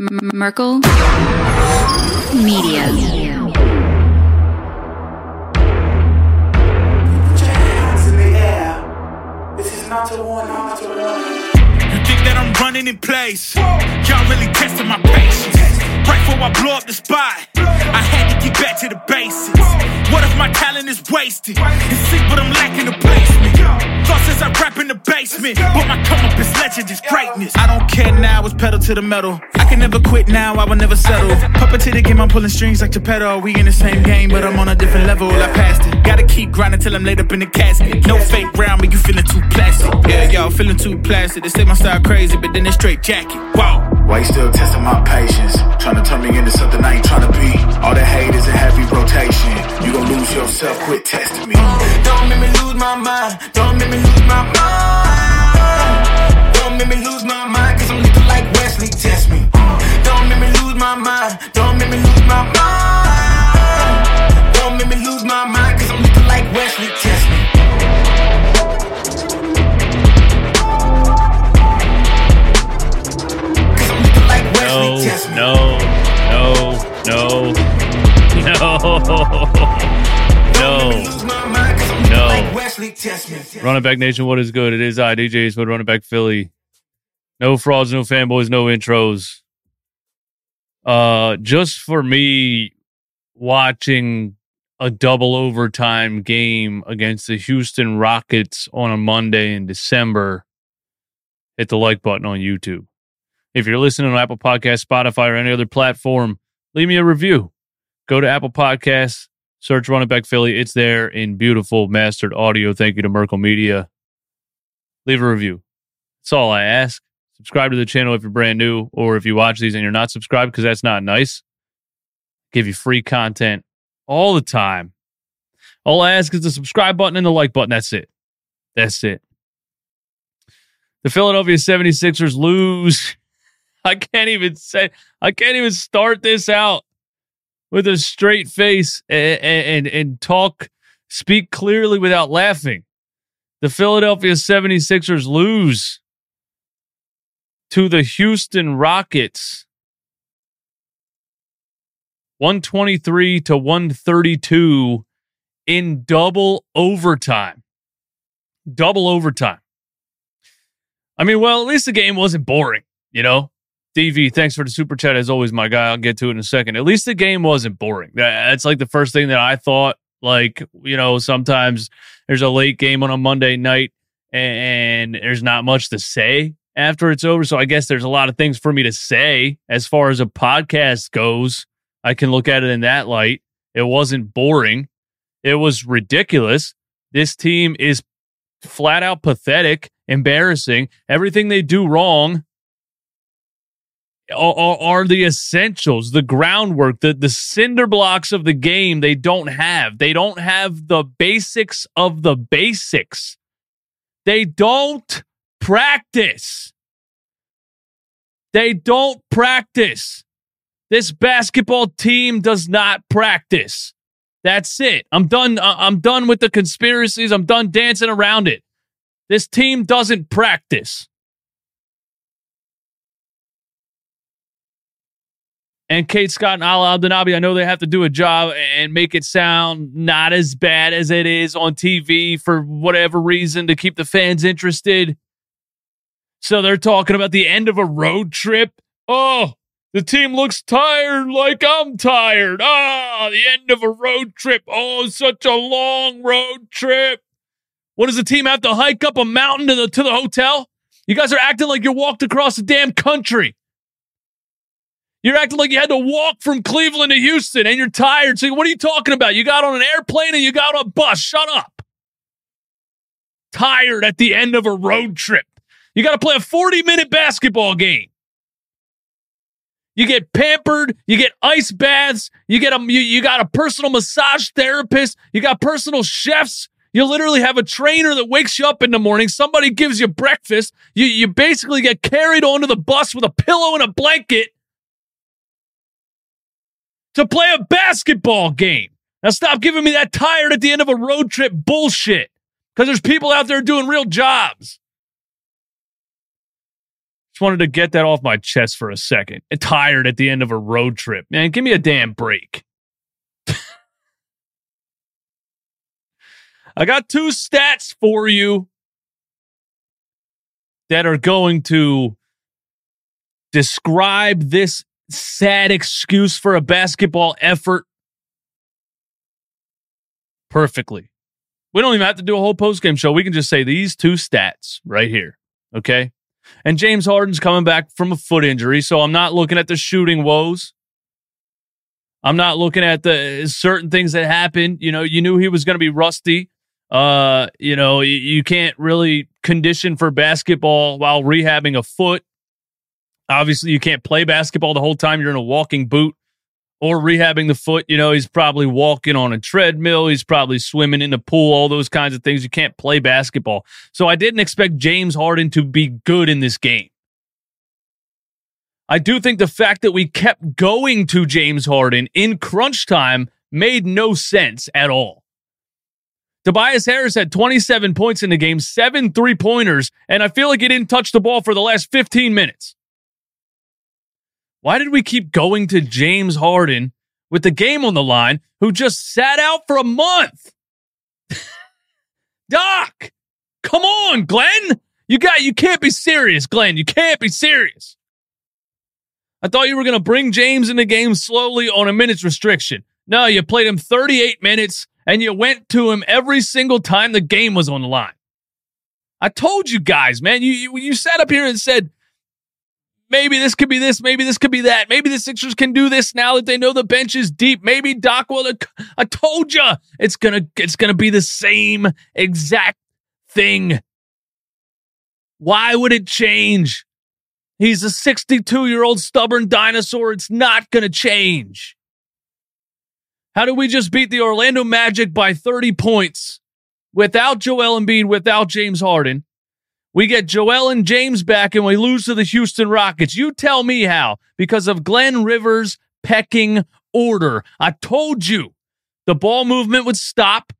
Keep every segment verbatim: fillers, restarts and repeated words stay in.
Merkel Media. In place, y'all really testing my patience. Right before I blow up the spot, I had to get back to the basics. What if my talent is wasted? It's sick, but I'm lacking the placement. Thought since I rap in the basement, but my come up is legend, is greatness. I don't care now, it's pedal to the metal. I can never quit now, I will never settle. Puppet to the game, I'm pulling strings like Geppetto. We in the same game, but I'm on a different level. I passed it. Gotta keep grinding till I'm laid up in the casket. No fake round me, you feeling too plastic. Yeah, y'all feeling too plastic. They say my style crazy, but then they straight jacket. Wow. Why you still testing my patience? Trying to turn me into something I ain't trying to be. All the hate is a heavy rotation. You gon' lose yourself, quit testing me. Don't make me lose my mind. Don't make me lose my mind. Don't make me lose my mind. Cause I'm lethal like Wesley, test me. Don't make me lose my mind. Don't make me lose my mind. Don't make me lose my mind. Cause I'm lethal like Wesley, test me. No, no, no, no, no, no, no. Run It Back Nation, what is good? It is I, D Js, with Run It Back Philly. No frauds, no fanboys, no intros. Uh, just for me watching a double overtime game against the Houston Rockets on a Monday in December, hit the like button on YouTube. If you're listening on Apple Podcasts, Spotify, or any other platform, leave me a review. Go to Apple Podcasts, search Run It Back Philly. It's there in beautiful mastered audio. Thank you to Merkel Media. Leave a review. That's all I ask. Subscribe to the channel if you're brand new, or if you watch these and you're not subscribed, because that's not nice. Give you free content all the time. All I ask is the subscribe button and the like button. That's it. That's it. The Philadelphia seventy-sixers lose. I can't even say, I can't even start this out with a straight face and, and, and talk, speak clearly without laughing. The Philadelphia seventy-sixers lose to the Houston Rockets one twenty-three to one thirty-two in double overtime. Double overtime. I mean, well, at least the game wasn't boring, you know? D V, thanks for the super chat as always, my guy. I'll get to it in a second. At least the game wasn't boring. That's like the first thing that I thought. Like, you know, sometimes there's a late game on a Monday night and there's not much to say after it's over. So I guess there's a lot of things for me to say as far as a podcast goes. I can look at it in that light. It wasn't boring. It was ridiculous. This team is flat out pathetic, embarrassing. Everything they do wrong Are, are the essentials, the groundwork, the, the cinder blocks of the game they don't have. They don't have the basics of the basics. They don't practice. They don't practice. This basketball team does not practice. That's it. I'm done. I'm done with the conspiracies. I'm done dancing around it. This team doesn't practice. And Kate Scott and Alaa Abdelnaby, I know they have to do a job and make it sound not as bad as it is on T V for whatever reason to keep the fans interested. So they're talking about the end of a road trip. Oh, the team looks tired like I'm tired. Ah, the end of a road trip. Oh, such a long road trip. What, does the team have to hike up a mountain to the, to the hotel? You guys are acting like you walked across the damn country. You're acting like you had to walk from Cleveland to Houston and you're tired. So what are you talking about? You got on an airplane and you got on a bus. Shut up. Tired at the end of a road trip. You got to play a forty-minute basketball game. You get pampered. You get ice baths. You get a, you, you got a personal massage therapist. You got personal chefs. You literally have a trainer that wakes you up in the morning. Somebody gives you breakfast. You, you basically get carried onto the bus with a pillow and a blanket to play a basketball game. Now stop giving me that tired at the end of a road trip bullshit, because there's people out there doing real jobs. Just wanted to get that off my chest for a second. I'm tired at the end of a road trip. Man, give me a damn break. I got two stats for you that are going to describe this sad excuse for a basketball effort perfectly. We don't even have to do a whole postgame show. We can just say these two stats right here, okay? And James Harden's coming back from a foot injury, so I'm not looking at the shooting woes. I'm not looking at the certain things that happened. You know, you knew he was going to be rusty. Uh, you know, you, you can't really condition for basketball while rehabbing a foot. Obviously, you can't play basketball the whole time. You're in a walking boot or rehabbing the foot. You know, he's probably walking on a treadmill. He's probably swimming in the pool, all those kinds of things. You can't play basketball. So I didn't expect James Harden to be good in this game. I do think the fact that we kept going to James Harden in crunch time made no sense at all. Tobias Harris had twenty-seven points in the game, seven three-pointers, and I feel like he didn't touch the ball for the last fifteen minutes. Why did we keep going to James Harden with the game on the line, who just sat out for a month? Doc, come on, Glenn. You got, you can't be serious, Glenn. You can't be serious. I thought you were going to bring James in the game slowly on a minutes restriction. No, you played him thirty-eight minutes, and you went to him every single time the game was on the line. I told you guys, man, you you, you sat up here and said, maybe this could be this, maybe this could be that, maybe the Sixers can do this now that they know the bench is deep, maybe Doc will. I told you, it's gonna it's gonna be the same exact thing. Why would it change? He's a sixty-two-year-old stubborn dinosaur. It's not going to change. How do we just beat the Orlando Magic by thirty points without Joel Embiid, without James Harden? We get Joel and James back, and we lose to the Houston Rockets. You tell me how. Because of Glenn Rivers' pecking order. I told you the ball movement would stop.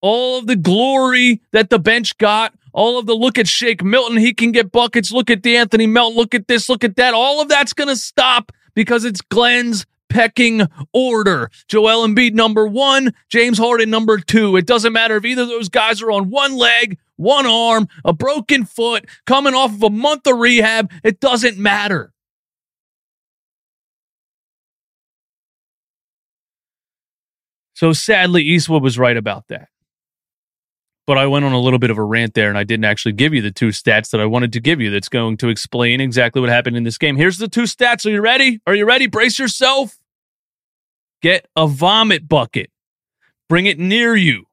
All of the glory that the bench got, all of the look at Shake Milton, he can get buckets, look at De'Anthony Melton, look at this, look at that, all of that's going to stop because it's Glenn's pecking order. Joel Embiid number one, James Harden number two. It doesn't matter if either of those guys are on one leg, one arm, a broken foot, coming off of a month of rehab. It doesn't matter. So sadly, Eastwood was right about that. But I went on a little bit of a rant there, and I didn't actually give you the two stats that I wanted to give you that's going to explain exactly what happened in this game. Here's the two stats. Are you ready? Are you ready? Brace yourself. Get a vomit bucket. Bring it near you.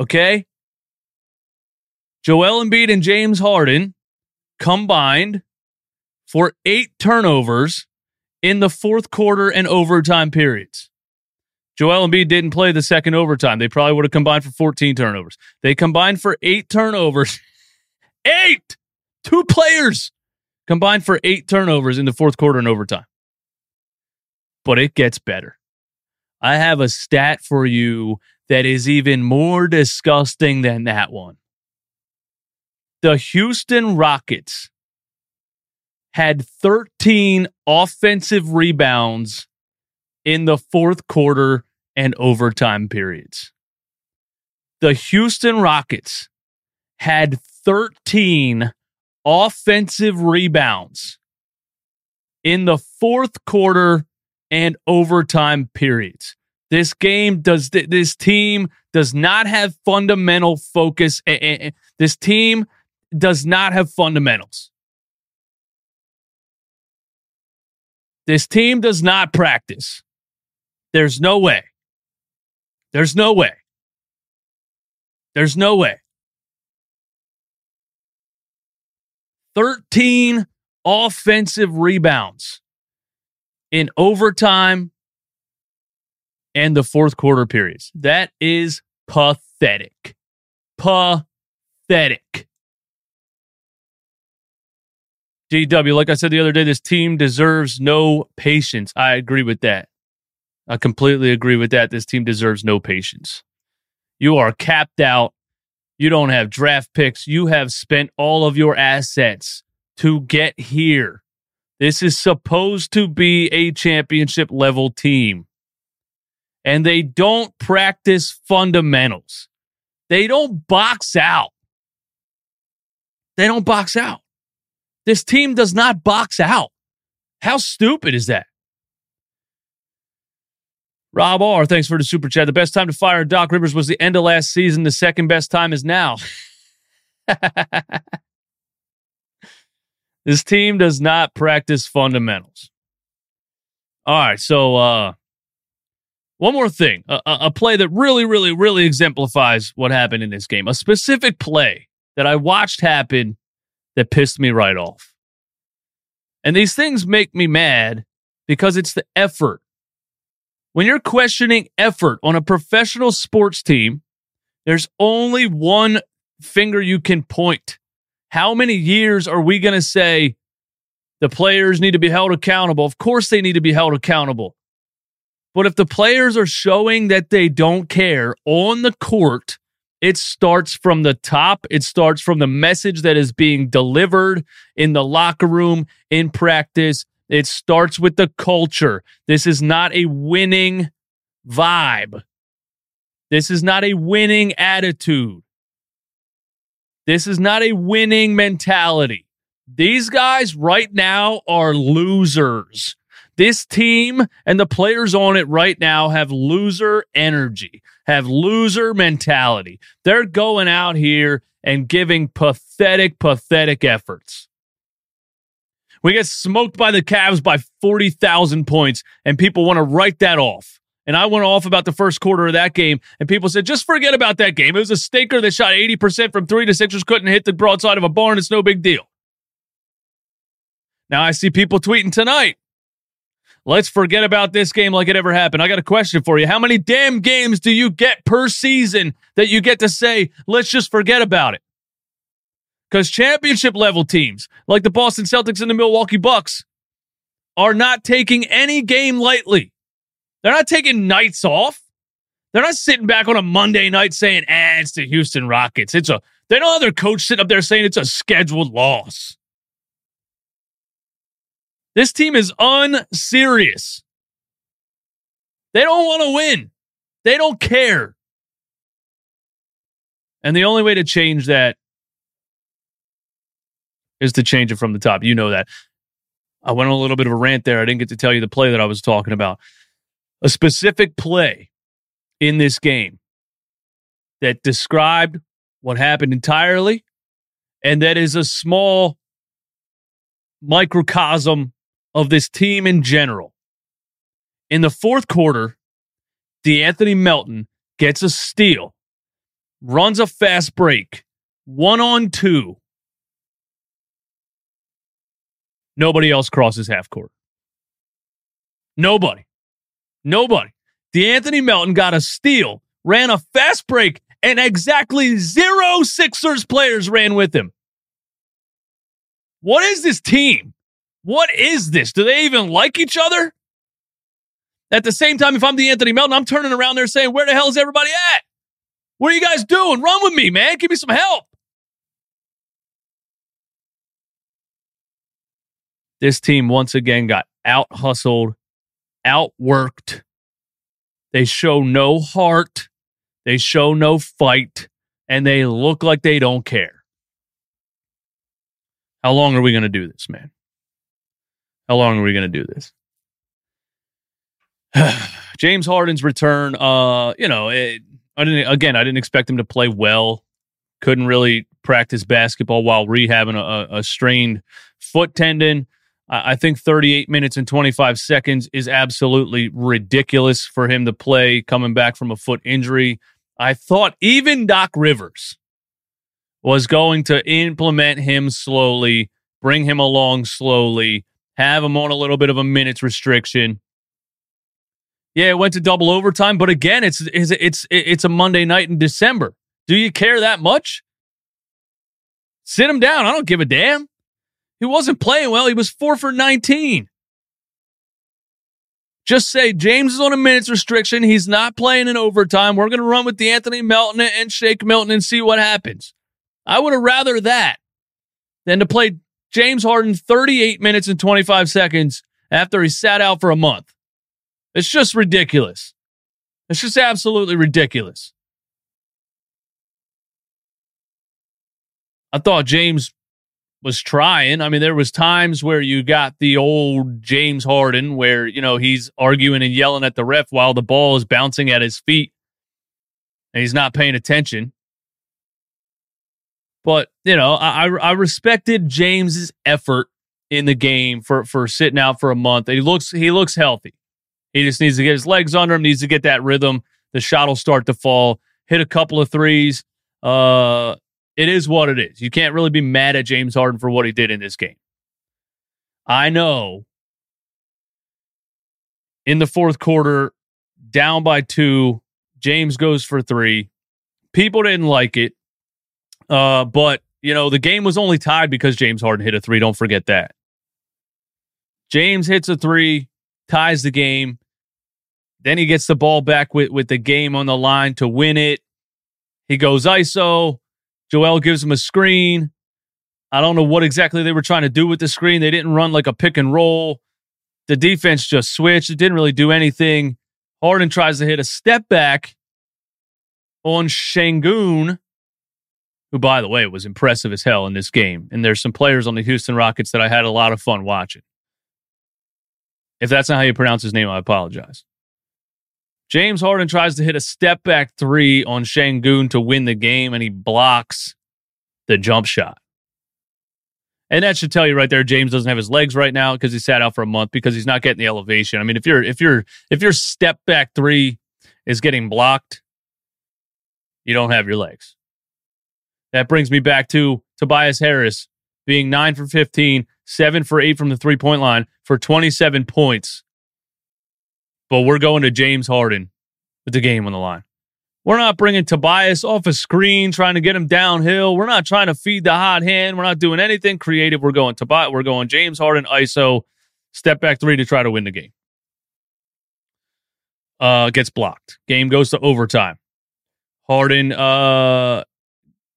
Okay? Joel Embiid and James Harden combined for eight turnovers in the fourth quarter and overtime periods. Joel Embiid didn't play the second overtime. They probably would have combined for fourteen turnovers. They combined for eight turnovers. Eight! Two players combined for eight turnovers in the fourth quarter and overtime. But it gets better. I have a stat for you that is even more disgusting than that one. The Houston Rockets had thirteen offensive rebounds in the fourth quarter and overtime periods. The Houston Rockets had thirteen offensive rebounds in the fourth quarter and overtime periods. This game does, this team does not have fundamental focus. This team does not have fundamentals. This team does not practice. There's no way. There's no way. There's no way. thirteen offensive rebounds in overtime and the fourth quarter periods. That is pathetic. Pathetic. D W, like I said the other day, this team deserves no patience. I agree with that. I completely agree with that. This team deserves no patience. You are capped out. You don't have draft picks. You have spent all of your assets to get here. This is supposed to be a championship level team. And they don't practice fundamentals. They don't box out. They don't box out. This team does not box out. How stupid is that? Rob R., thanks for the super chat. The best time to fire Doc Rivers was the end of last season. The second best time is now. This team does not practice fundamentals. All right, so uh, one more thing. A, a, a play that really, really, really exemplifies what happened in this game. A specific play that I watched happen that pissed me right off. And these things make me mad because it's the effort. When you're questioning effort on a professional sports team, there's only one finger you can point. How many years are we going to say the players need to be held accountable? Of course they need to be held accountable. But if the players are showing that they don't care on the court, it starts from the top. It starts from the message that is being delivered in the locker room, in practice. It starts with the culture. This is not a winning vibe. This is not a winning attitude. This is not a winning mentality. These guys right now are losers. This team and the players on it right now have loser energy, have loser mentality. They're going out here and giving pathetic, pathetic efforts. We get smoked by the Cavs by forty thousand points, and people want to write that off. And I went off about the first quarter of that game, and people said, just forget about that game. It was a stinker that shot eighty percent from three. The Sixers couldn't hit the broadside of a barn. It's no big deal. Now I see people tweeting tonight, let's forget about this game like it ever happened. I got a question for you. How many damn games do you get per season that you get to say, let's just forget about it? Because championship-level teams, like the Boston Celtics and the Milwaukee Bucks, are not taking any game lightly. They're not taking nights off. They're not sitting back on a Monday night saying, ah, it's the Houston Rockets. It's a. They don't have their coach sitting up there saying it's a scheduled loss. This team is unserious. They don't want to win. They don't care. And the only way to change that is to change it from the top. You know that. I went on a little bit of a rant there. I didn't get to tell you the play that I was talking about. A specific play in this game that described what happened entirely, and that is a small microcosm of this team in general. In the fourth quarter, De'Anthony Melton gets a steal, runs a fast break, one on two. Nobody else crosses half court. Nobody. Nobody. De'Anthony Melton got a steal, ran a fast break, and exactly zero Sixers players ran with him. What is this team? What is this? Do they even like each other? At the same time, if I'm De'Anthony Melton, I'm turning around there saying, where the hell is everybody at? What are you guys doing? Run with me, man. Give me some help. This team once again got out-hustled, outworked. They show no heart. They show no fight. And they look like they don't care. How long are we going to do this, man? How long are we going to do this? James Harden's return, uh, you know, it, I didn't, again, I didn't expect him to play well. Couldn't really practice basketball while rehabbing a, a strained foot tendon. I think thirty-eight minutes and twenty-five seconds is absolutely ridiculous for him to play coming back from a foot injury. I thought even Doc Rivers was going to implement him slowly, bring him along slowly, have him on a little bit of a minutes restriction. Yeah, it went to double overtime, but again, it's it's it's, it's a Monday night in December. Do you care that much? Sit him down. I don't give a damn. He wasn't playing well. He was four for nineteen. Just say, James is on a minutes restriction. He's not playing in overtime. We're going to run with De'Anthony Melton and Shake Milton and see what happens. I would have rather that than to play James Harden thirty-eight minutes and twenty-five seconds after he sat out for a month. It's just ridiculous. It's just absolutely ridiculous. I thought James was trying. I mean, there was times where you got the old James Harden where, you know, he's arguing and yelling at the ref while the ball is bouncing at his feet and he's not paying attention. But, you know, I, I respected James's effort in the game for, for sitting out for a month. He looks, he looks healthy. He just needs to get his legs under him, needs to get that rhythm. The shot will start to fall, hit a couple of threes. Uh, It is what it is. You can't really be mad at James Harden for what he did in this game. I know in the fourth quarter, down by two, James goes for three. People didn't like it. Uh, but, you know, the game was only tied because James Harden hit a three. Don't forget that. James hits a three, ties the game. Then he gets the ball back with, with the game on the line to win it. He goes I S O. Joel gives him a screen. I don't know what exactly they were trying to do with the screen. They didn't run like a pick and roll. The defense just switched. It didn't really do anything. Harden tries to hit a step back on Şengün, who, by the way, was impressive as hell in this game. And there's some players on the Houston Rockets that I had a lot of fun watching. If that's not how you pronounce his name, I apologize. James Harden tries to hit a step-back three on Şengün to win the game, and he blocks the jump shot. And that should tell you right there, James doesn't have his legs right now because he sat out for a month because he's not getting the elevation. I mean, if you're if you're if your step-back three is getting blocked, you don't have your legs. That brings me back to Tobias Harris being nine for fifteen, seven for eight from the three-point line for twenty-seven points. But we're going to James Harden with the game on the line. We're not bringing Tobias off a screen, trying to get him downhill. We're not trying to feed the hot hand. We're not doing anything creative. We're going Tobias. We're going James Harden, I S O, step back three to try to win the game. Uh, gets blocked. Game goes to overtime. Harden uh,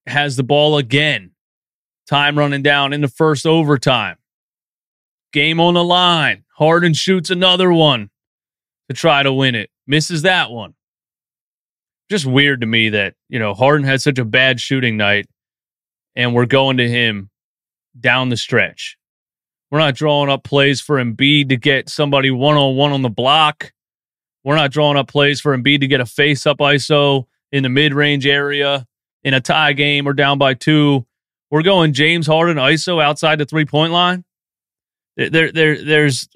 has the ball again. Time running down in the first overtime. Game on the line. Harden shoots another one to try to win it. Misses that one. Just weird to me that, you know, Harden had such a bad shooting night and we're going to him down the stretch. We're not drawing up plays for Embiid to get somebody one-on-one on the block. We're not drawing up plays for Embiid to get a face-up I S O in the mid-range area in a tie game or down by two. We're going James Harden I S O outside the three-point line. There, there, there's...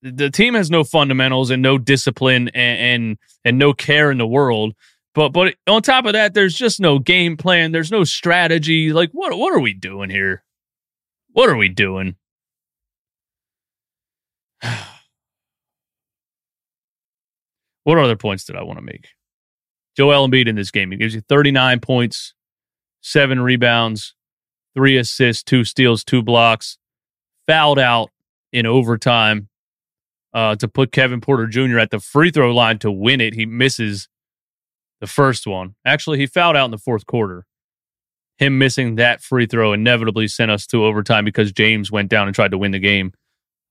The team has no fundamentals and no discipline and, and and no care in the world. But but on top of that, there's just no game plan. There's no strategy. Like, what what are we doing here? What are we doing? What other points did I want to make? Joel Embiid in this game, he gives you thirty-nine points, seven rebounds, three assists, two steals, two blocks, fouled out in overtime. Uh, to put Kevin Porter Junior at the free throw line to win it. He misses the first one. Actually, he fouled out in the fourth quarter. Him missing that free throw inevitably sent us to overtime because James went down and tried to win the game.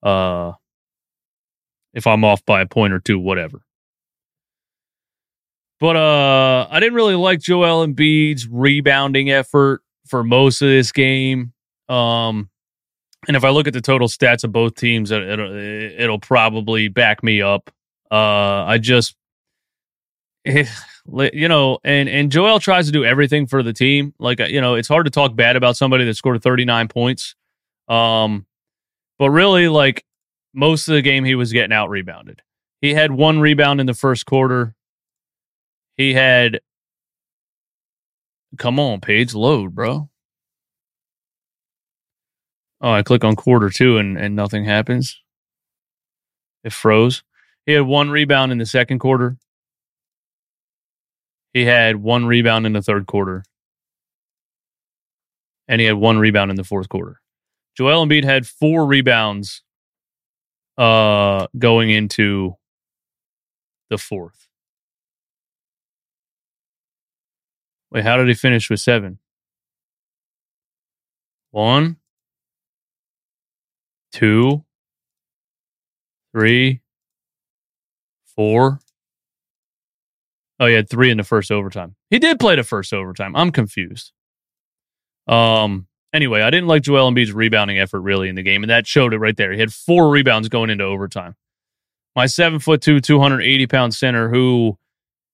Uh, if I'm off by a point or two, whatever. But uh, I didn't really like Joel Embiid's rebounding effort for most of this game. Um And if I look at the total stats of both teams, it'll, it'll probably back me up. Uh, I just, you know, and, and Joel tries to do everything for the team. Like, you know, it's hard to talk bad about somebody that scored thirty-nine points. Um, but really, like, most of the game he was getting out-rebounded. He had one rebound in the first quarter. He had, come on, Paige, load, bro. Oh, I click on quarter two and, and nothing happens. It froze. He had one rebound in the second quarter. He had one rebound in the third quarter. And he had one rebound in the fourth quarter. Joel Embiid had four rebounds uh, going into the fourth. Wait, how did he finish with seven? One. two, three, four. Oh, he had three in the first overtime. He did play the first overtime. I'm confused. Um. Anyway, I didn't like Joel Embiid's rebounding effort really in the game, and that showed it right there. He had four rebounds going into overtime. My seven foot two, two hundred eighty pound center who,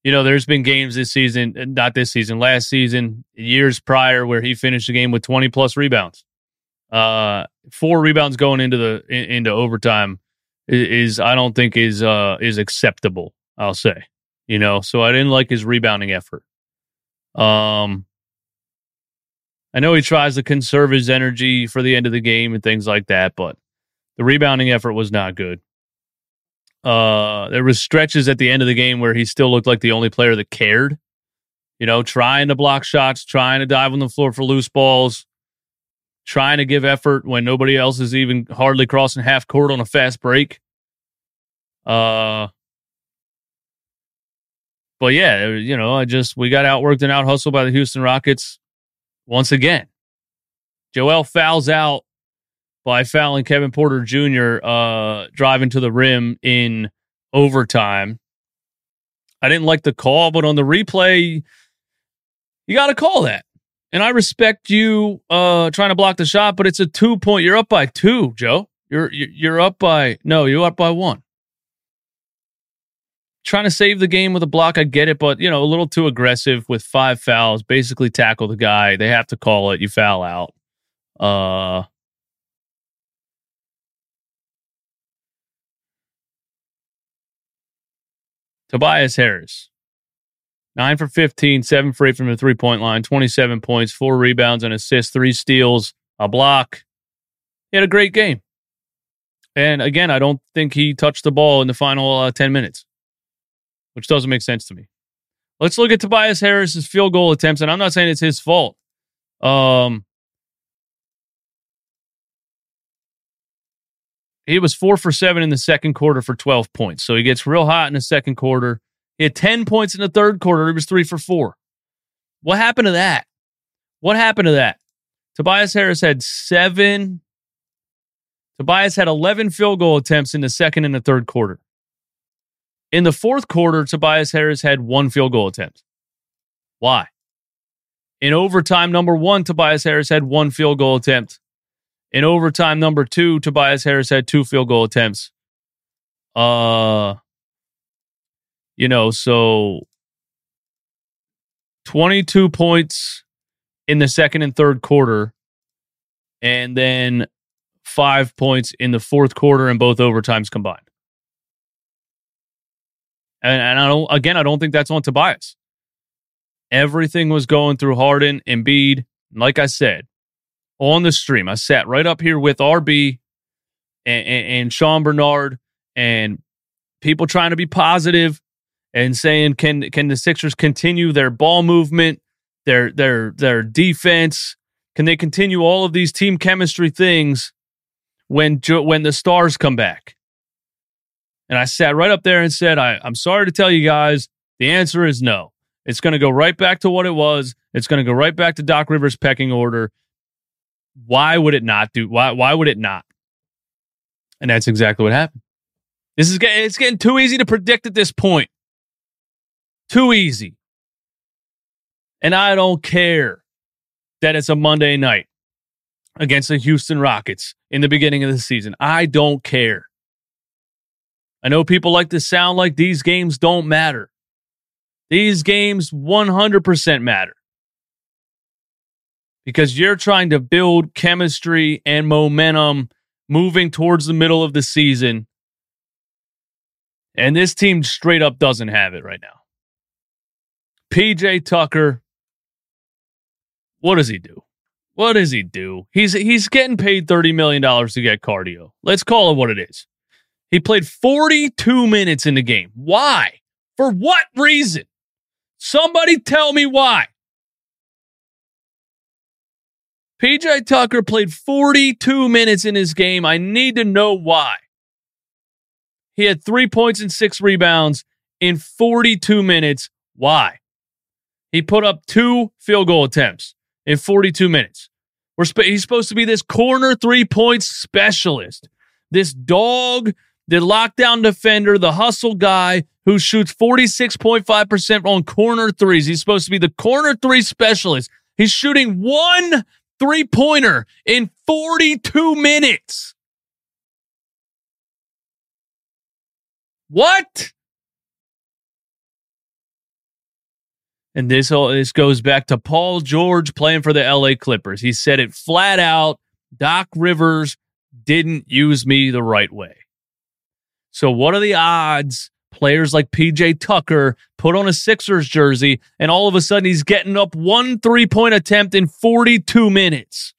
you know, there's been games this season, not this season, last season, years prior where he finished the game with twenty plus rebounds. Uh, four rebounds going into the into overtime is, I don't think is uh is acceptable, I'll say. You know, so I didn't like his rebounding effort. Um, I know he tries to conserve his energy for the end of the game and things like that, but the rebounding effort was not good. Uh, there was stretches at the end of the game where he still looked like the only player that cared. You know, trying to block shots, trying to dive on the floor for loose balls, trying to give effort when nobody else is even hardly crossing half court on a fast break. Uh, but yeah, you know, I just we got outworked and out hustled by the Houston Rockets once again. Joel fouls out by fouling Kevin Porter Junior Uh, driving to the rim in overtime. I didn't like the call, but on the replay, you got to call that. And I respect you uh, trying to block the shot, but it's a two-point. You're up by two, Joe. You're you're up by... No, you're up by one. Trying to save the game with a block, I get it, but, you know, a little too aggressive with five fouls. Basically tackle the guy. They have to call it. You foul out. Uh... Tobias Harris, nine for fifteen, seven for eight from the three-point line, twenty-seven points, four rebounds, an assist, three steals, a block. He had a great game. And again, I don't think he touched the ball in the final uh, ten minutes, which doesn't make sense to me. Let's look at Tobias Harris's field goal attempts, and I'm not saying it's his fault. Um, He was four for seven in the second quarter for twelve points. So he gets real hot in the second quarter. He had ten points in the third quarter. He was three for four. What happened to that? What happened to that? Tobias Harris had seven. Tobias had eleven field goal attempts in the second and the third quarter. In the fourth quarter, Tobias Harris had one field goal attempt. Why? In overtime number one, Tobias Harris had one field goal attempt. In overtime number two, Tobias Harris had two field goal attempts. Uh, you know, so twenty-two points in the second and third quarter, and then five points in the fourth quarter and both overtimes combined. And, and I don't, again, I don't think that's on Tobias. Everything was going through Harden, Embiid, like I said. On the stream, I sat right up here with R B and, and, and Sean Bernard and people trying to be positive and saying, can can the Sixers continue their ball movement, their their their defense? Can they continue all of these team chemistry things when when the stars come back? And I sat right up there and said, I, I'm sorry to tell you guys, the answer is no. It's going to go right back to what it was. It's going to go right back to Doc Rivers' pecking order. Why would it not do? Why? Why would it not? And that's exactly what happened. This is getting, it's getting too easy to predict at this point. Too easy. And I don't care that it's a Monday night against the Houston Rockets in the beginning of the season. I don't care. I know people like to sound like these games don't matter. These games one hundred percent matter. Because you're trying to build chemistry and momentum moving towards the middle of the season. And this team straight up doesn't have it right now. P J Tucker, what does he do? What does he do? He's he's getting paid thirty million dollars to get cardio. Let's call it what it is. He played forty-two minutes in the game. Why? For what reason? Somebody tell me why. P J Tucker played forty-two minutes in his game. I need to know why. He had three points and six rebounds in forty-two minutes. Why? He put up two field goal attempts in forty-two minutes. We're sp- he's supposed to be this corner three-point specialist, this dog, the lockdown defender, the hustle guy who shoots forty-six point five percent on corner threes. He's supposed to be the corner three specialist. He's shooting one three-pointer in forty-two minutes. What? And this all this goes back to Paul George playing for the L A. Clippers. He said it flat out. Doc Rivers didn't use me the right way. So what are the odds players like P J Tucker put on a Sixers jersey and all of a sudden he's getting up one three-point attempt in forty-two minutes?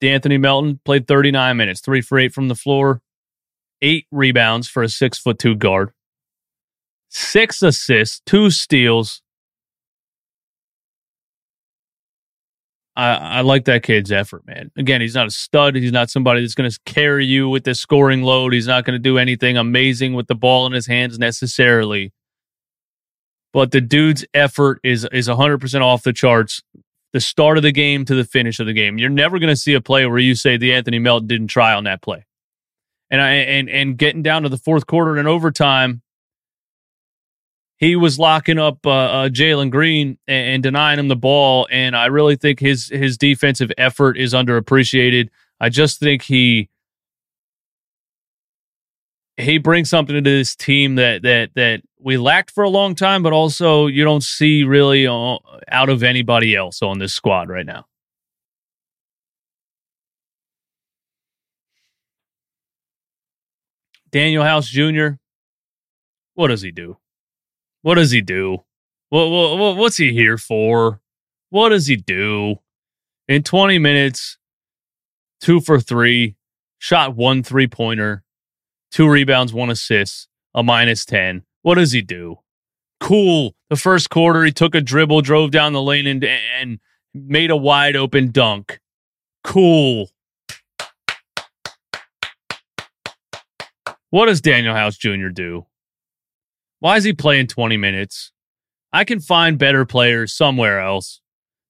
De'Anthony Melton played thirty-nine minutes, three for eight from the floor, eight rebounds for a six foot two guard, six assists, two steals. I, I like that kid's effort, man. Again, he's not a stud. He's not somebody that's going to carry you with this scoring load. He's not going to do anything amazing with the ball in his hands necessarily. But the dude's effort is is one hundred percent off the charts. The start of the game to the finish of the game. You're never going to see a play where you say De'Anthony Melton didn't try on that play. And I and and getting down to the fourth quarter and overtime, he was locking up uh, uh, Jalen Green and, and denying him the ball. And I really think his his defensive effort is underappreciated. I just think he he brings something to this team that that that. we lacked for a long time, but also you don't see really all, out of anybody else on this squad right now. Daniel House Junior, what does he do? What does he do? What, what, what's he here for? What does he do? In twenty minutes, two for three, shot one three-pointer, two rebounds, one assist, a minus ten. What does he do? Cool. The first quarter, he took a dribble, drove down the lane, and, and made a wide open dunk. Cool. What does Daniel House Junior do? Why is he playing twenty minutes? I can find better players somewhere else.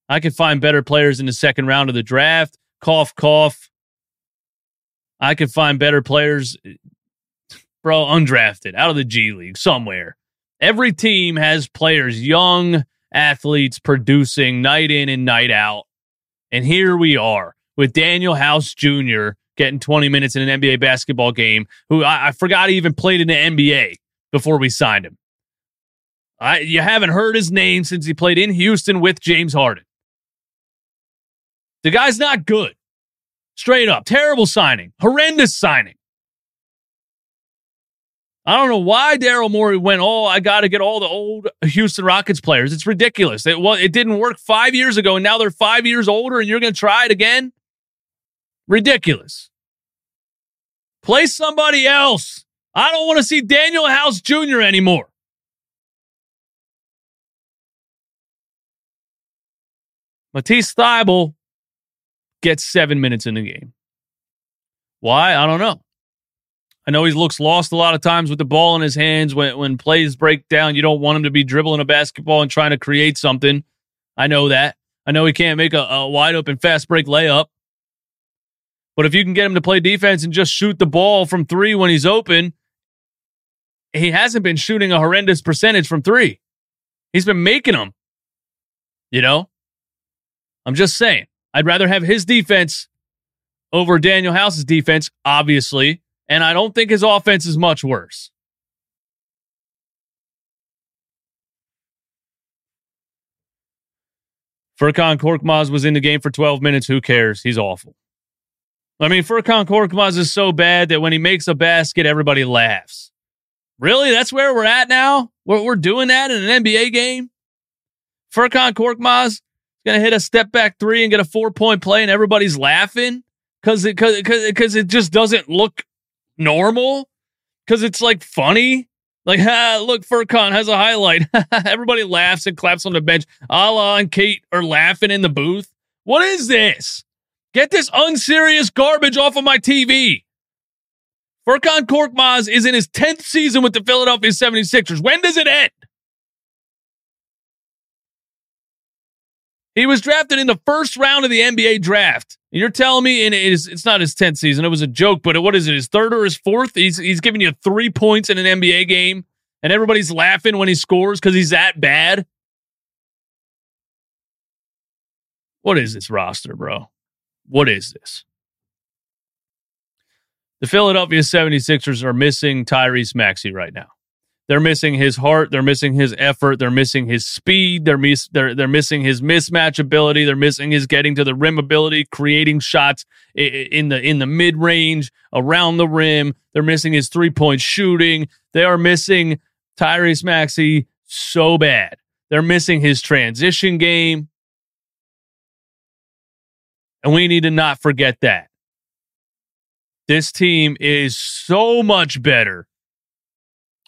I can find better players in the second round of the draft. Cough, cough. I can find better players... Bro, undrafted, out of the G League, somewhere. Every team has players, young athletes producing night in and night out. And here we are with Daniel House Junior getting twenty minutes in an N B A basketball game, who I, I forgot he even played in the N B A before we signed him. I, you haven't heard his name since he played in Houston with James Harden. The guy's not good. Straight up. Terrible signing. Horrendous signing. I don't know why Daryl Morey went, oh, I got to get all the old Houston Rockets players. It's ridiculous. It, well, it didn't work five years ago, and now they're five years older, and you're going to try it again? Ridiculous. Play somebody else. I don't want to see Daniel House Junior anymore. Matisse Thybulle gets seven minutes in the game. Why? I don't know. I know he looks lost a lot of times with the ball in his hands. When when plays break down, you don't want him to be dribbling a basketball and trying to create something. I know that. I know he can't make a, a wide-open fast-break layup. But if you can get him to play defense and just shoot the ball from three when he's open, he hasn't been shooting a horrendous percentage from three. He's been making them. You know? I'm just saying. I'd rather have his defense over Daniel House's defense, obviously. And I don't think his offense is much worse. Furkan Korkmaz was in the game for twelve minutes. Who cares? He's awful. I mean, Furkan Korkmaz is so bad that when he makes a basket, everybody laughs. Really? That's where we're at now? We're, we're doing that in an N B A game? Furkan Korkmaz is going to hit a step-back three and get a four-point play, and everybody's laughing? Because it, cause, cause, cause it just doesn't look... normal, because it's like funny, like ha, look, Furkan has a highlight. Everybody laughs and claps on the bench. Alaa and Kate are laughing in the booth. What is this? Get this unserious garbage off of my T V. Furkan Korkmaz is in his tenth season with the Philadelphia seventy-sixers. When does it end? He was drafted in the first round of the N B A draft. And you're telling me and it is, it's not his tenth season. It was a joke, but what is it, his third or his fourth? He's, he's giving you three points in an N B A game, and everybody's laughing when he scores because he's that bad. What is this roster, bro? What is this? The Philadelphia seventy-sixers are missing Tyrese Maxey right now. They're missing his heart. They're missing his effort. They're missing his speed. They're, mis- they're, they're missing his mismatch ability. They're missing his getting to the rim ability, creating shots in the in the mid-range, around the rim. They're missing his three-point shooting. They are missing Tyrese Maxey so bad. They're missing his transition game. And we need to not forget that. This team is so much better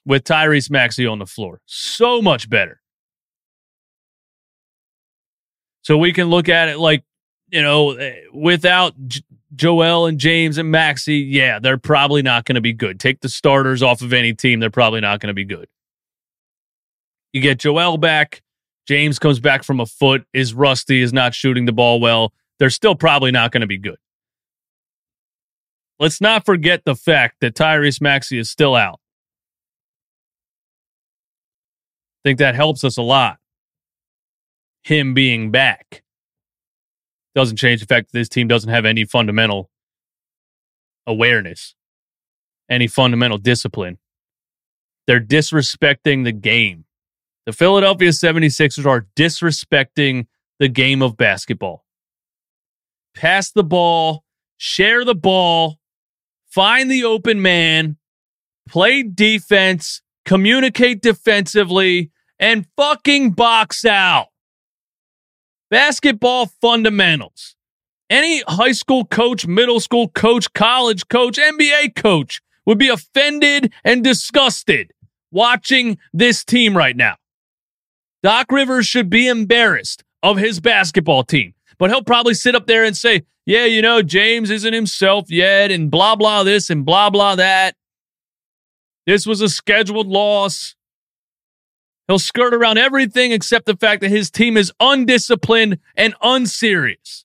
with Tyrese Maxey on the floor. So much better. So we can look at it like, you know, without J- Joel and James and Maxey, yeah, they're probably not going to be good. Take the starters off of any team, they're probably not going to be good. You get Joel back, James comes back from a foot, is rusty, is not shooting the ball well. They're still probably not going to be good. Let's not forget the fact that Tyrese Maxey is still out. I think that helps us a lot. Him being back doesn't change the fact that this team doesn't have any fundamental awareness, any fundamental discipline. They're disrespecting the game. The Philadelphia seventy-sixers are disrespecting the game of basketball. Pass the ball, share the ball, find the open man, play defense, communicate defensively, and fucking box out. Basketball fundamentals. Any high school coach, middle school coach, college coach, N B A coach would be offended and disgusted watching this team right now. Doc Rivers should be embarrassed of his basketball team, but he'll probably sit up there and say, yeah, you know, James isn't himself yet, and blah, blah this and blah, blah that. This was a scheduled loss. He'll skirt around everything except the fact that his team is undisciplined and unserious.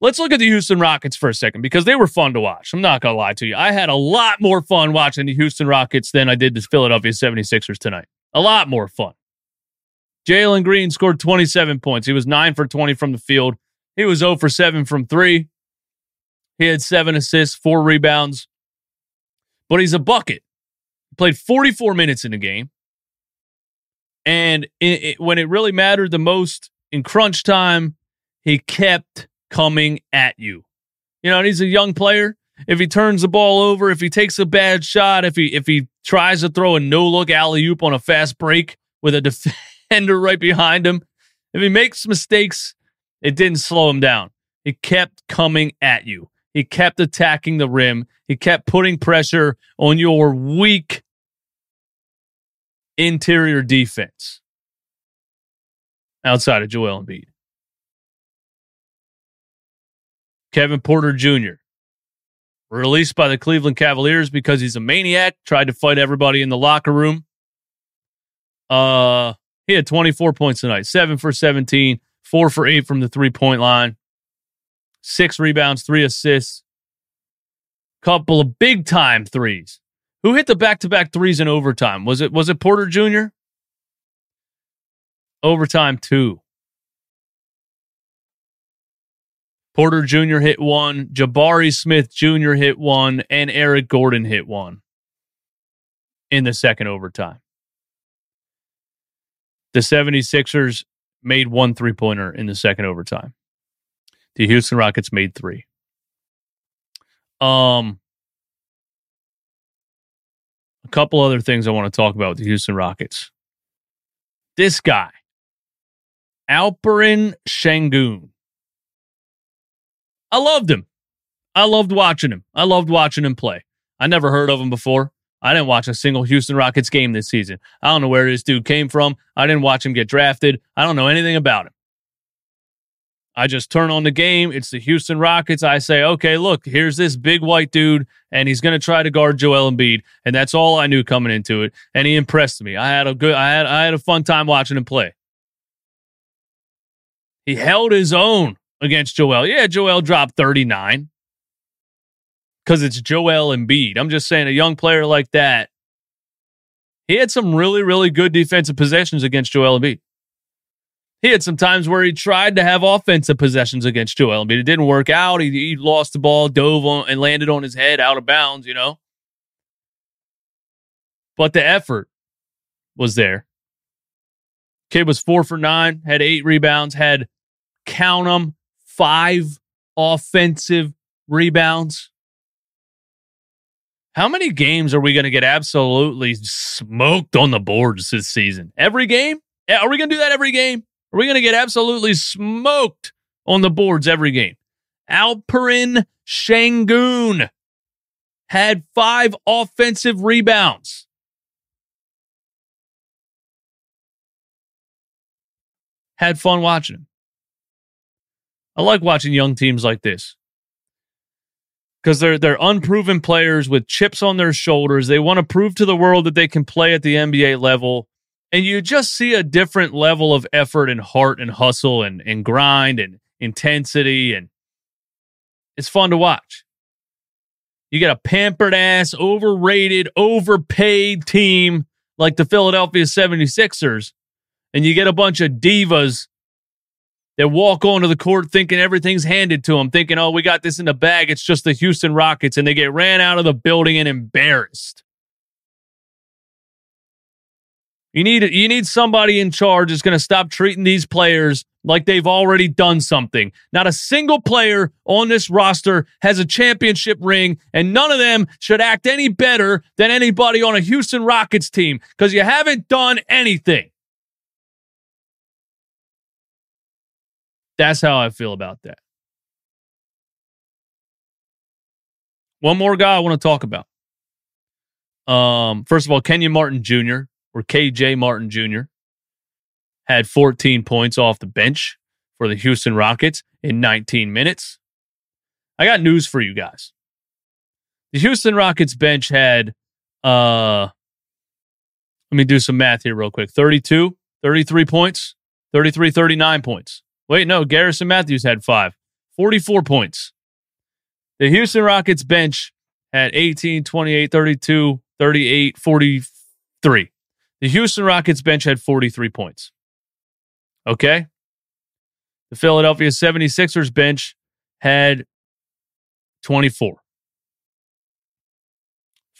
Let's look at the Houston Rockets for a second because they were fun to watch. I'm not going to lie to you. I had a lot more fun watching the Houston Rockets than I did the Philadelphia seventy-sixers tonight. A lot more fun. Jalen Green scored twenty-seven points. He was nine for twenty from the field. He was zero for seven from three. He had seven assists, four rebounds, but he's a bucket. He played forty-four minutes in the game, and it, it, when it really mattered the most in crunch time, he kept coming at you. You know, and he's a young player. If he turns the ball over, if he takes a bad shot, if he if he tries to throw a no-look alley-oop on a fast break with a defender right behind him, if he makes mistakes, it didn't slow him down. He kept coming at you. He kept attacking the rim. He kept putting pressure on your weak interior defense outside of Joel Embiid. Kevin Porter Junior, released by the Cleveland Cavaliers because he's a maniac, tried to fight everybody in the locker room. Uh, he had twenty-four points tonight, seven for seventeen, four for eight from the three-point line. Six rebounds, three assists, couple of big time threes. Who hit the back to back threes in overtime? Was it was it Porter Junior? Overtime two. Porter Junior hit one, Jabari Smith Junior hit one, and Eric Gordon hit one in the second overtime. The seventy-sixers made one three pointer in the second overtime. The Houston Rockets made three. Um, a couple other things I want to talk about with the Houston Rockets. This guy, Alperen Şengün. I loved him. I loved watching him. I loved watching him play. I never heard of him before. I didn't watch a single Houston Rockets game this season. I don't know where this dude came from. I didn't watch him get drafted. I don't know anything about him. I just turn on the game. It's the Houston Rockets. I say, okay, look, here's this big white dude, and he's going to try to guard Joel Embiid, and that's all I knew coming into it. And he impressed me. I had a good, I had, I had a fun time watching him play. He held his own against Joel. Yeah, Joel dropped thirty-nine because it's Joel Embiid. I'm just saying, a young player like that, he had some really, really good defensive possessions against Joel Embiid. He had some times where he tried to have offensive possessions against Joel Embiid. It didn't work out. He, he lost the ball, dove on, and landed on his head out of bounds, you know. But the effort was there. Kid was four for nine, had eight rebounds, had, count them, five offensive rebounds. How many games are we going to get absolutely smoked on the boards this season? Every game? Are we going to do that every game? Are we going to get absolutely smoked on the boards every game? Alperen Şengün had five offensive rebounds. Had fun watching him. I like watching young teams like this because they're, they're unproven players with chips on their shoulders. They want to prove to the world that they can play at the N B A level. And you just see a different level of effort and heart and hustle and, and grind and intensity. And it's fun to watch. You got a pampered ass, overrated, overpaid team like the Philadelphia seventy-sixers. And you get a bunch of divas that walk onto the court thinking everything's handed to them, thinking, oh, we got this in the bag. It's just the Houston Rockets. And they get ran out of the building and embarrassed. You need you need somebody in charge that's going to stop treating these players like they've already done something. Not a single player on this roster has a championship ring, and none of them should act any better than anybody on a Houston Rockets team because you haven't done anything. That's how I feel about that. One more guy I want to talk about. Um, first of all, Kenyon Martin Junior Or K J Martin Junior had fourteen points off the bench for the Houston Rockets in nineteen minutes. I got news for you guys. The Houston Rockets bench had, uh, let me do some math here real quick. thirty-two, thirty-three points, thirty-three, thirty-nine points. Wait, no, Garrison Matthews had five, forty-four points. The Houston Rockets bench had eighteen, twenty-eight, thirty-two, thirty-eight, forty-three. The Houston Rockets bench had forty-three points. Okay? The Philadelphia seventy-sixers bench had twenty-four.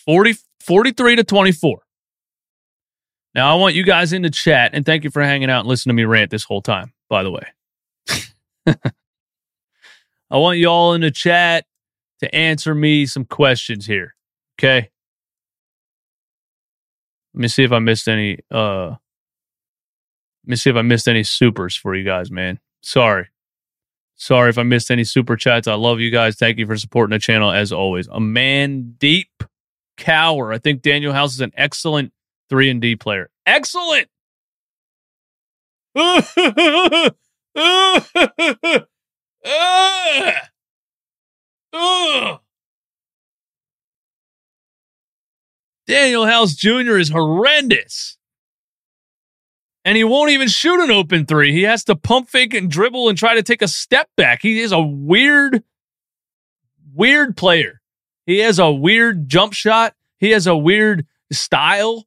forty, forty-three to twenty-four. Now, I want you guys in the chat, and thank you for hanging out and listening to me rant this whole time, by the way. I want you all in the chat to answer me some questions here. Okay? Let me see if I missed any. Uh, let me see if I missed any supers for you guys, man. Sorry. Sorry if I missed any super chats. I love you guys. Thank you for supporting the channel as always. Amandeep Cower. I think Daniel House is an excellent three and D player. Excellent! Daniel House Junior is horrendous. And he won't even shoot an open three. He has to pump fake and dribble and try to take a step back. He is a weird, weird player. He has a weird jump shot. He has a weird style.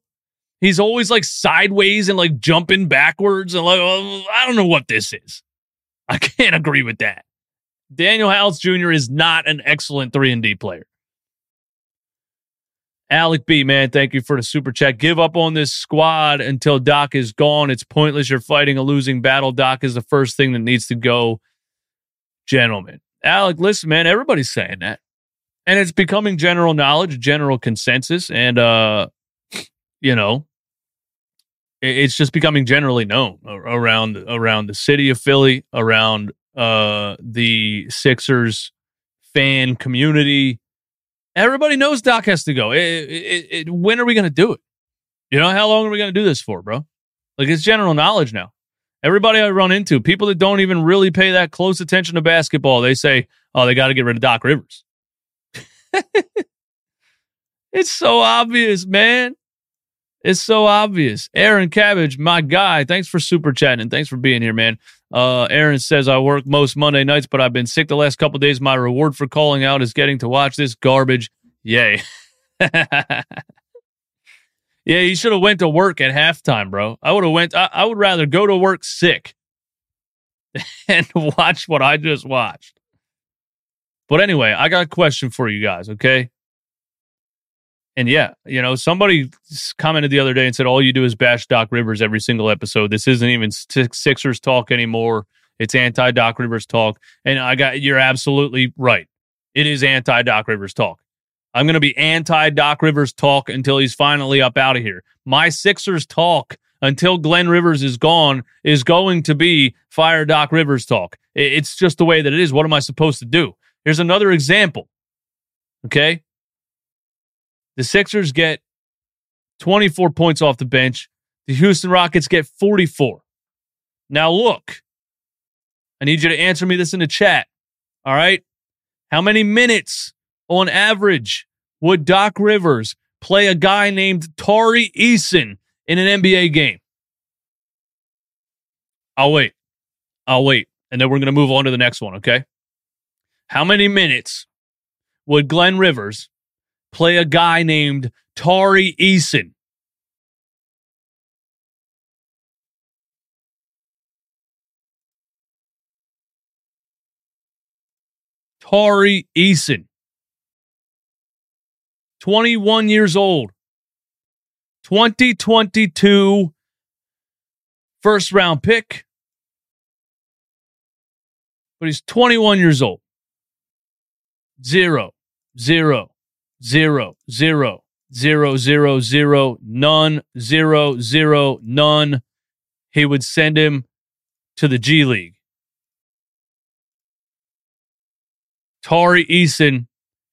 He's always like sideways and like jumping backwards. And like, oh, I don't know what this is. I can't agree with that. Daniel House Junior is not an excellent three and D player. Alec B, man, thank you for the super chat. Give up on this squad until Doc is gone. It's pointless. You're fighting a losing battle. Doc is the first thing that needs to go. Gentlemen. Alec, listen, man, everybody's saying that. And it's becoming general knowledge, general consensus. And, uh, you know, it's just becoming generally known around, around the city of Philly, around uh, the Sixers fan community. Everybody knows Doc has to go. It, it, it, when are we going to do it? You know, how long are we going to do this for, bro? Like, it's general knowledge now. Everybody I run into, people that don't even really pay that close attention to basketball, they say, oh, they got to get rid of Doc Rivers. It's so obvious, man. It's so obvious. Aaron Cabbage, my guy, thanks for super chatting and thanks for being here, man. Uh, Aaron says, I work most Monday nights, but I've been sick the last couple of days. My reward for calling out is getting to watch this garbage. Yay. Yeah, you should have went to work at halftime, bro. I would have went. I, I would rather go to work sick and watch what I just watched. But anyway, I got a question for you guys, okay? And yeah, you know, somebody commented the other day and said, all you do is bash Doc Rivers every single episode. This isn't even Sixers talk anymore. It's anti-Doc Rivers talk. And I got, you're absolutely right. It is anti-Doc Rivers talk. I'm going to be anti-Doc Rivers talk until he's finally up out of here. My Sixers talk until Glenn Rivers is gone is going to be fire Doc Rivers talk. It's just the way that it is. What am I supposed to do? Here's another example. Okay? The Sixers get twenty-four points off the bench. The Houston Rockets get forty-four. Now look, I need you to answer me this in the chat. All right? How many minutes on average would Doc Rivers play a guy named Tari Eason in an N B A game? I'll wait. I'll wait. And then we're going to move on to the next one, okay? How many minutes would Glenn Rivers play a guy named Tari Eason? Tari Eason. twenty-one years old, twenty twenty-two first round pick, but he's twenty-one years old. Zero, zero, zero, zero, zero, zero, zero, none, zero, zero, none. He would send him to the G League. Tari Eason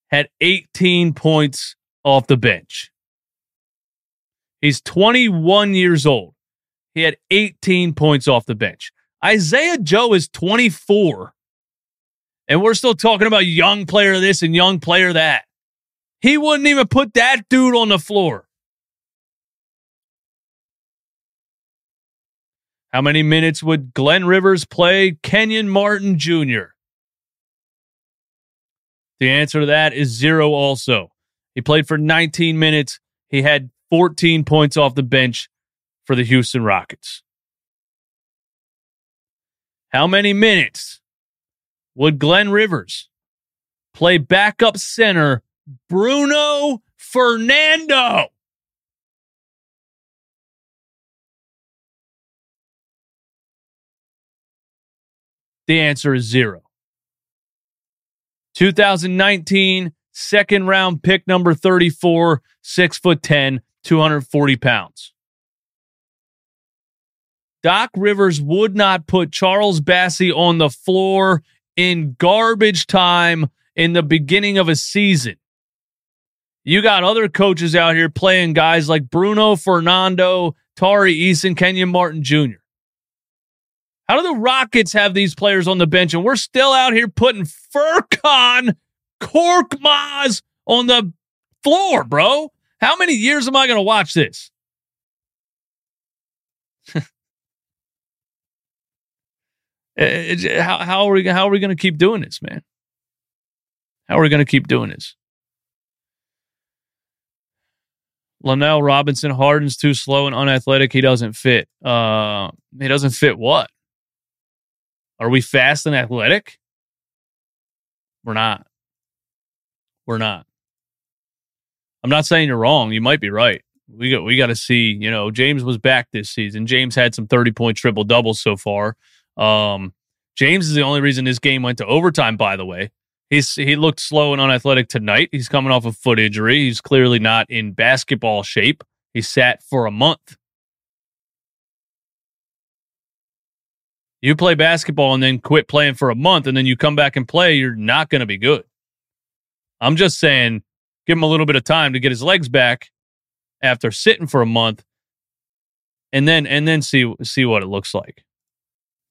had eighteen points off the bench. He's twenty-one years old. He had eighteen points off the bench. Isaiah Joe is twenty-four. And we're still talking about young player this and young player that. He wouldn't even put that dude on the floor. How many minutes would Glenn Rivers play Kenyon Martin Junior? The answer to that is zero also. He played for nineteen minutes. He had fourteen points off the bench for the Houston Rockets. How many minutes would Glenn Rivers play backup center Bruno Fernando? The answer is zero. two thousand nineteen second round pick number thirty-four, six foot ten, two hundred forty pounds. Doc Rivers would not put Charles Bassey on the floor in garbage time in the beginning of a season. You got other coaches out here playing guys like Bruno Fernando, Tari Eason, Kenyon Martin Junior How do the Rockets have these players on the bench and we're still out here putting Furkan Korkmaz on the floor, bro? How many years am I going to watch this? it, it, how, how are we, how are we going to keep doing this, man? How are we going to keep doing this? Lanell Robinson, Harden's too slow and unathletic. He doesn't fit. Uh, he doesn't fit what? Are we fast and athletic? We're not. We're not. I'm not saying you're wrong. You might be right. We got we got to see. You know, James was back this season. James had some thirty-point triple-doubles so far. Um, James is the only reason this game went to overtime, by the way. He's He looked slow and unathletic tonight. He's coming off a foot injury. He's clearly not in basketball shape. He sat for a month. You play basketball and then quit playing for a month and then you come back and play, you're not going to be good. I'm just saying, give him a little bit of time to get his legs back after sitting for a month and then and then see see what it looks like.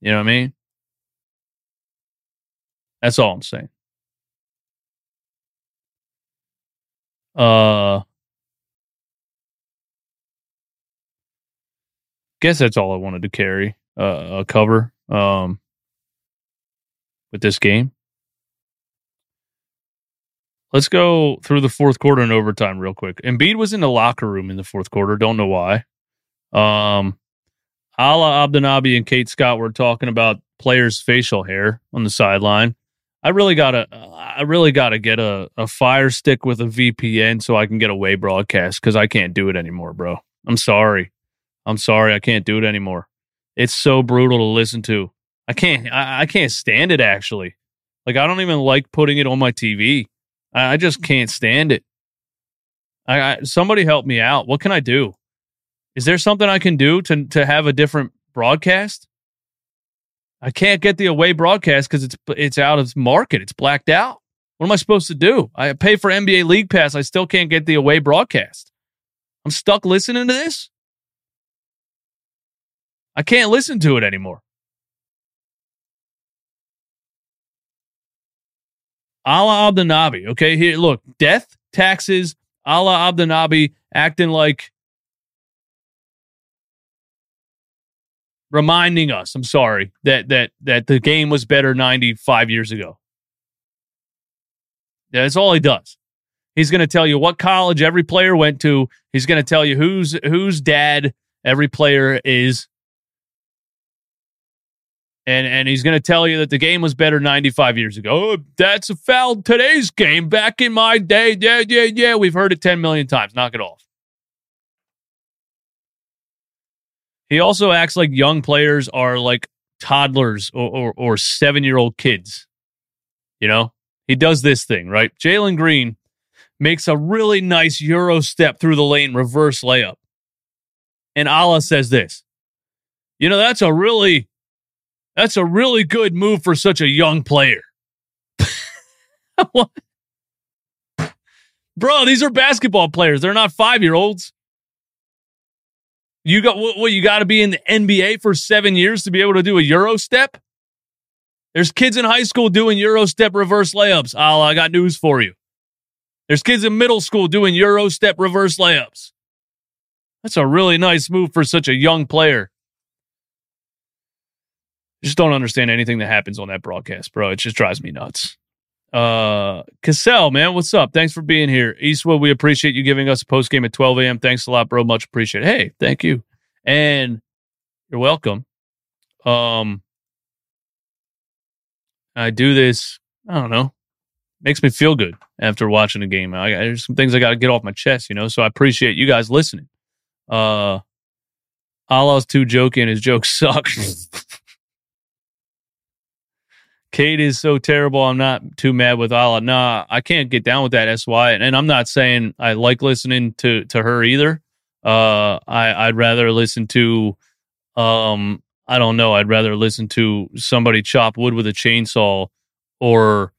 You know what I mean? That's all I'm saying. Uh, guess that's all I wanted to carry, uh, a cover, um, with this game. Let's go through the fourth quarter and overtime real quick. Embiid was in the locker room in the fourth quarter. Don't know why. Um, Alaa Abdelnaby and Kate Scott were talking about players' facial hair on the sideline. I really gotta, I really gotta get a, a Fire Stick with a V P N so I can get away broadcast because I can't do it anymore, bro. I'm sorry, I'm sorry, I can't do it anymore. It's so brutal to listen to. I can't, I, I can't stand it actually. Like I don't even like putting it on my T V. I just can't stand it. I, I somebody help me out. What can I do? Is there something I can do to to have a different broadcast? I can't get the away broadcast because it's it's out of market. It's blacked out. What am I supposed to do? I pay for N B A League Pass. I still can't get the away broadcast. I'm stuck listening to this. I can't listen to it anymore. Alaa Abdelnaby, okay? Here, look, death, taxes, Alaa Abdelnaby acting like, reminding us, I'm sorry, that that that the game was better ninety-five years ago. That's all he does. He's going to tell you what college every player went to. He's going to tell you whose whose dad every player is. And and he's going to tell you that the game was better ninety-five years ago. Oh, that's a foul today's game. Back in my day, yeah, yeah, yeah. We've heard it ten million times. Knock it off. He also acts like young players are like toddlers or, or, or seven-year-old kids. You know? He does this thing, right? Jalen Green makes a really nice Euro step through the lane reverse layup. And Alaa says this. You know, that's a really... That's a really good move for such a young player. What? Bro, these are basketball players. They're not five-year-olds. You got what? Well, you got to be in the N B A for seven years to be able to do a Euro step. There's kids in high school doing Euro step reverse layups. Alaa, I got news for you. There's kids in middle school doing Euro step reverse layups. That's a really nice move for such a young player. Just don't understand anything that happens on that broadcast, bro. It just drives me nuts. Uh, Cassell, man, what's up? Thanks for being here. Eastwood, we appreciate you giving us a post game at twelve a.m. Thanks a lot, bro. Much appreciated. Hey, thank you. And you're welcome. Um, I do this, I don't know, makes me feel good after watching a game. I, there's some things I got to get off my chest, you know, so I appreciate you guys listening. Uh, Alaa's too jokey and his jokes suck. Kate is so terrible. I'm not too mad with Alaa. Nah, I can't get down with that S Y. And, and I'm not saying I like listening to, to her either. Uh, I, I'd rather listen to, um, I don't know. I'd rather listen to somebody chop wood with a chainsaw, or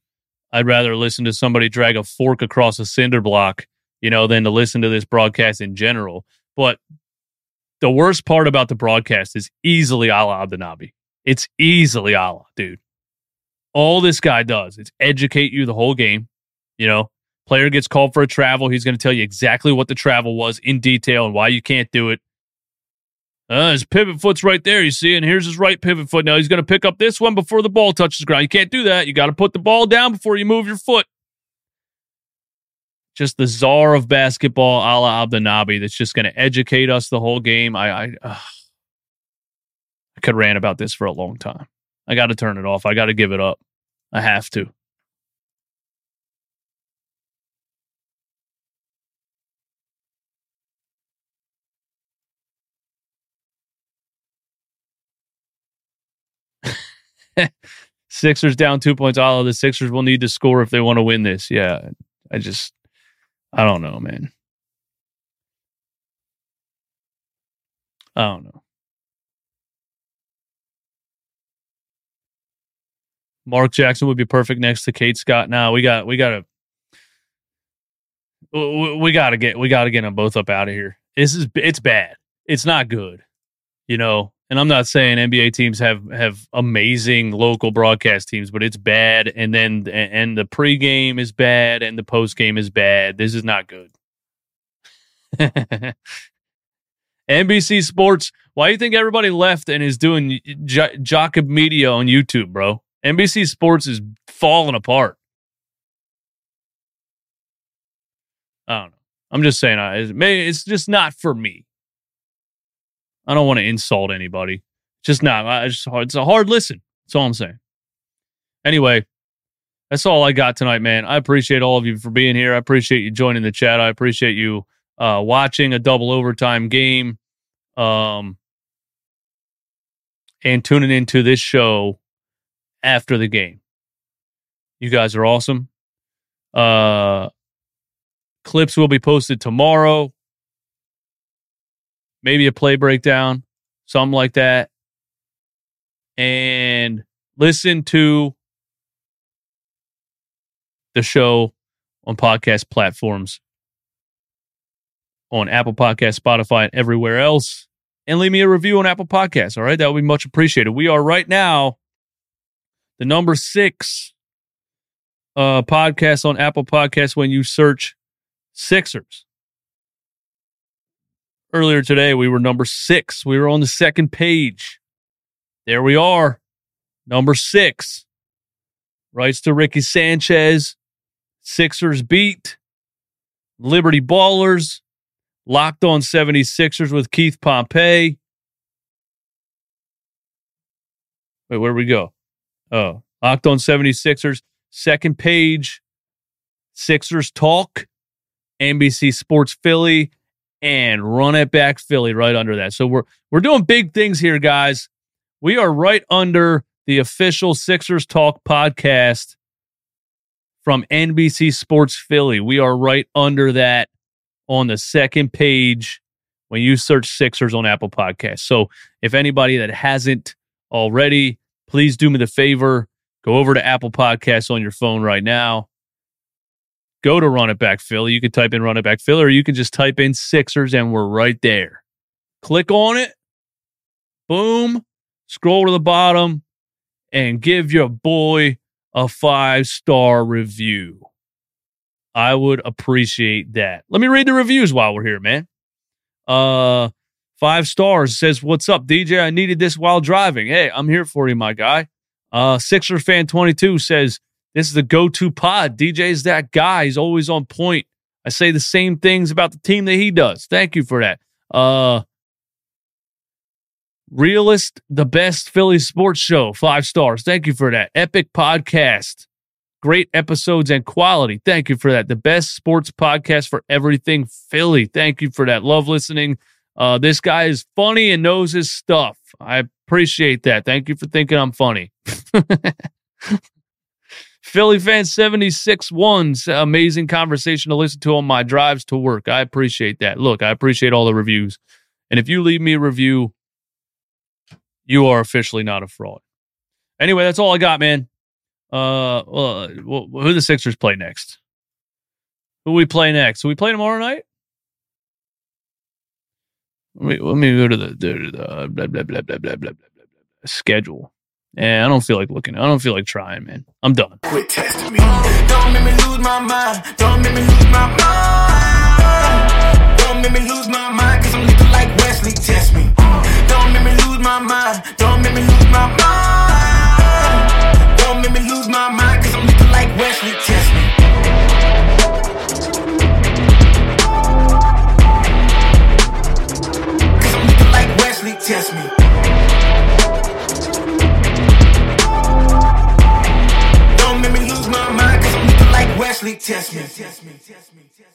I'd rather listen to somebody drag a fork across a cinder block, you know, than to listen to this broadcast in general. But the worst part about the broadcast is easily Alaa Abdelnaby. It's easily Alaa, dude. All this guy does is educate you the whole game. You know, player gets called for a travel. He's going to tell you exactly what the travel was in detail and why you can't do it. Uh, his pivot foot's right there, you see, and here's his right pivot foot. Now he's going to pick up this one before the ball touches the ground. You can't do that. You got to put the ball down before you move your foot. Just the czar of basketball, Alaa Abdelnaby, that's just going to educate us the whole game. I, I, uh, I could rant about this for a long time. I got to turn it off. I got to give it up. I have to. Sixers down two points. All of the Sixers will need to score if they want to win this. Yeah, I just, I don't know, man. I don't know. Mark Jackson would be perfect next to Kate Scott. Now we got, we got to, we got to get, we got to get them both up out of here. This is, it's bad. It's not good. You know, and I'm not saying N B A teams have, have amazing local broadcast teams, but it's bad. And then and the pregame is bad, and the postgame is bad. This is not good. N B C Sports. Why do you think everybody left and is doing J- Jacob Media on YouTube, bro? N B C Sports is falling apart. I don't know. I'm just saying, I, it's just not for me. I don't want to insult anybody. Just not. I just, it's a hard listen. That's all I'm saying. Anyway, that's all I got tonight, man. I appreciate all of you for being here. I appreciate you joining the chat. I appreciate you uh, watching a double overtime game um, and tuning into this show after the game. You guys are awesome. Uh, clips will be posted tomorrow. Maybe a play breakdown, something like that. And listen to the show on podcast platforms, on Apple Podcasts, Spotify, and everywhere else. And leave me a review on Apple Podcasts, all right? That would be much appreciated. We are right now the number six uh, podcast on Apple Podcasts when you search Sixers. Earlier today, we were number six. We were on the second page. There we are. Number six. Rights to Ricky Sanchez. Sixers beat. Liberty Ballers. Locked on seventy-sixers with Keith Pompey. Wait, where'd we go? Oh, Locked on seventy-sixers. Second page. Sixers Talk. N B C Sports Philly. And Run It Back Philly right under that. So we're we're doing big things here, guys. We are right under the official Sixers Talk podcast from N B C Sports Philly. We are right under that on the second page when you search Sixers on Apple Podcasts. So if anybody that hasn't already, please do me the favor. Go over to Apple Podcasts on your phone right now. Go to Run It Back Philly. You can type in Run It Back Philly, or you can just type in Sixers, and we're right there. Click on it. Boom. Scroll to the bottom and give your boy a five-star review. I would appreciate that. Let me read the reviews while we're here, man. Uh, five stars says, what's up, D J? I needed this while driving. Hey, I'm here for you, my guy. Uh, Sixer Fan twenty-two says, this is the go-to pod. D J's that guy. He's always on point. I say the same things about the team that he does. Thank you for that. Uh, Realist, the best Philly sports show. Five stars. Thank you for that. Epic podcast. Great episodes and quality. Thank you for that. The best sports podcast for everything Philly. Thank you for that. Love listening. Uh, this guy is funny and knows his stuff. I appreciate that. Thank you for thinking I'm funny. Philly Fan seventy-six one's amazing conversation to listen to on my drives to work. I appreciate that. Look, I appreciate all the reviews. And if you leave me a review, you are officially not a fraud. Anyway, that's all I got, man. Uh, uh who the Sixers play next? Who we play next? Do we play tomorrow night? Let me, let me go to the, the, the blah, blah, blah, blah, blah, blah, blah, blah, blah, schedule. And I don't feel like looking. I don't feel like trying, man. I'm done. Quit testing me. Don't make me lose my mind. Don't make me lose my mind. Don't make me lose my mind. Cause I'm looking like Wesley. Test me. Don't make me lose my mind. Don't make me lose my mind. Don't make me lose my mind. Cause I'm looking like Wesley. Test me. Cause I'm looking like Wesley. Test me. Wesley, test me, test me, test me, test me.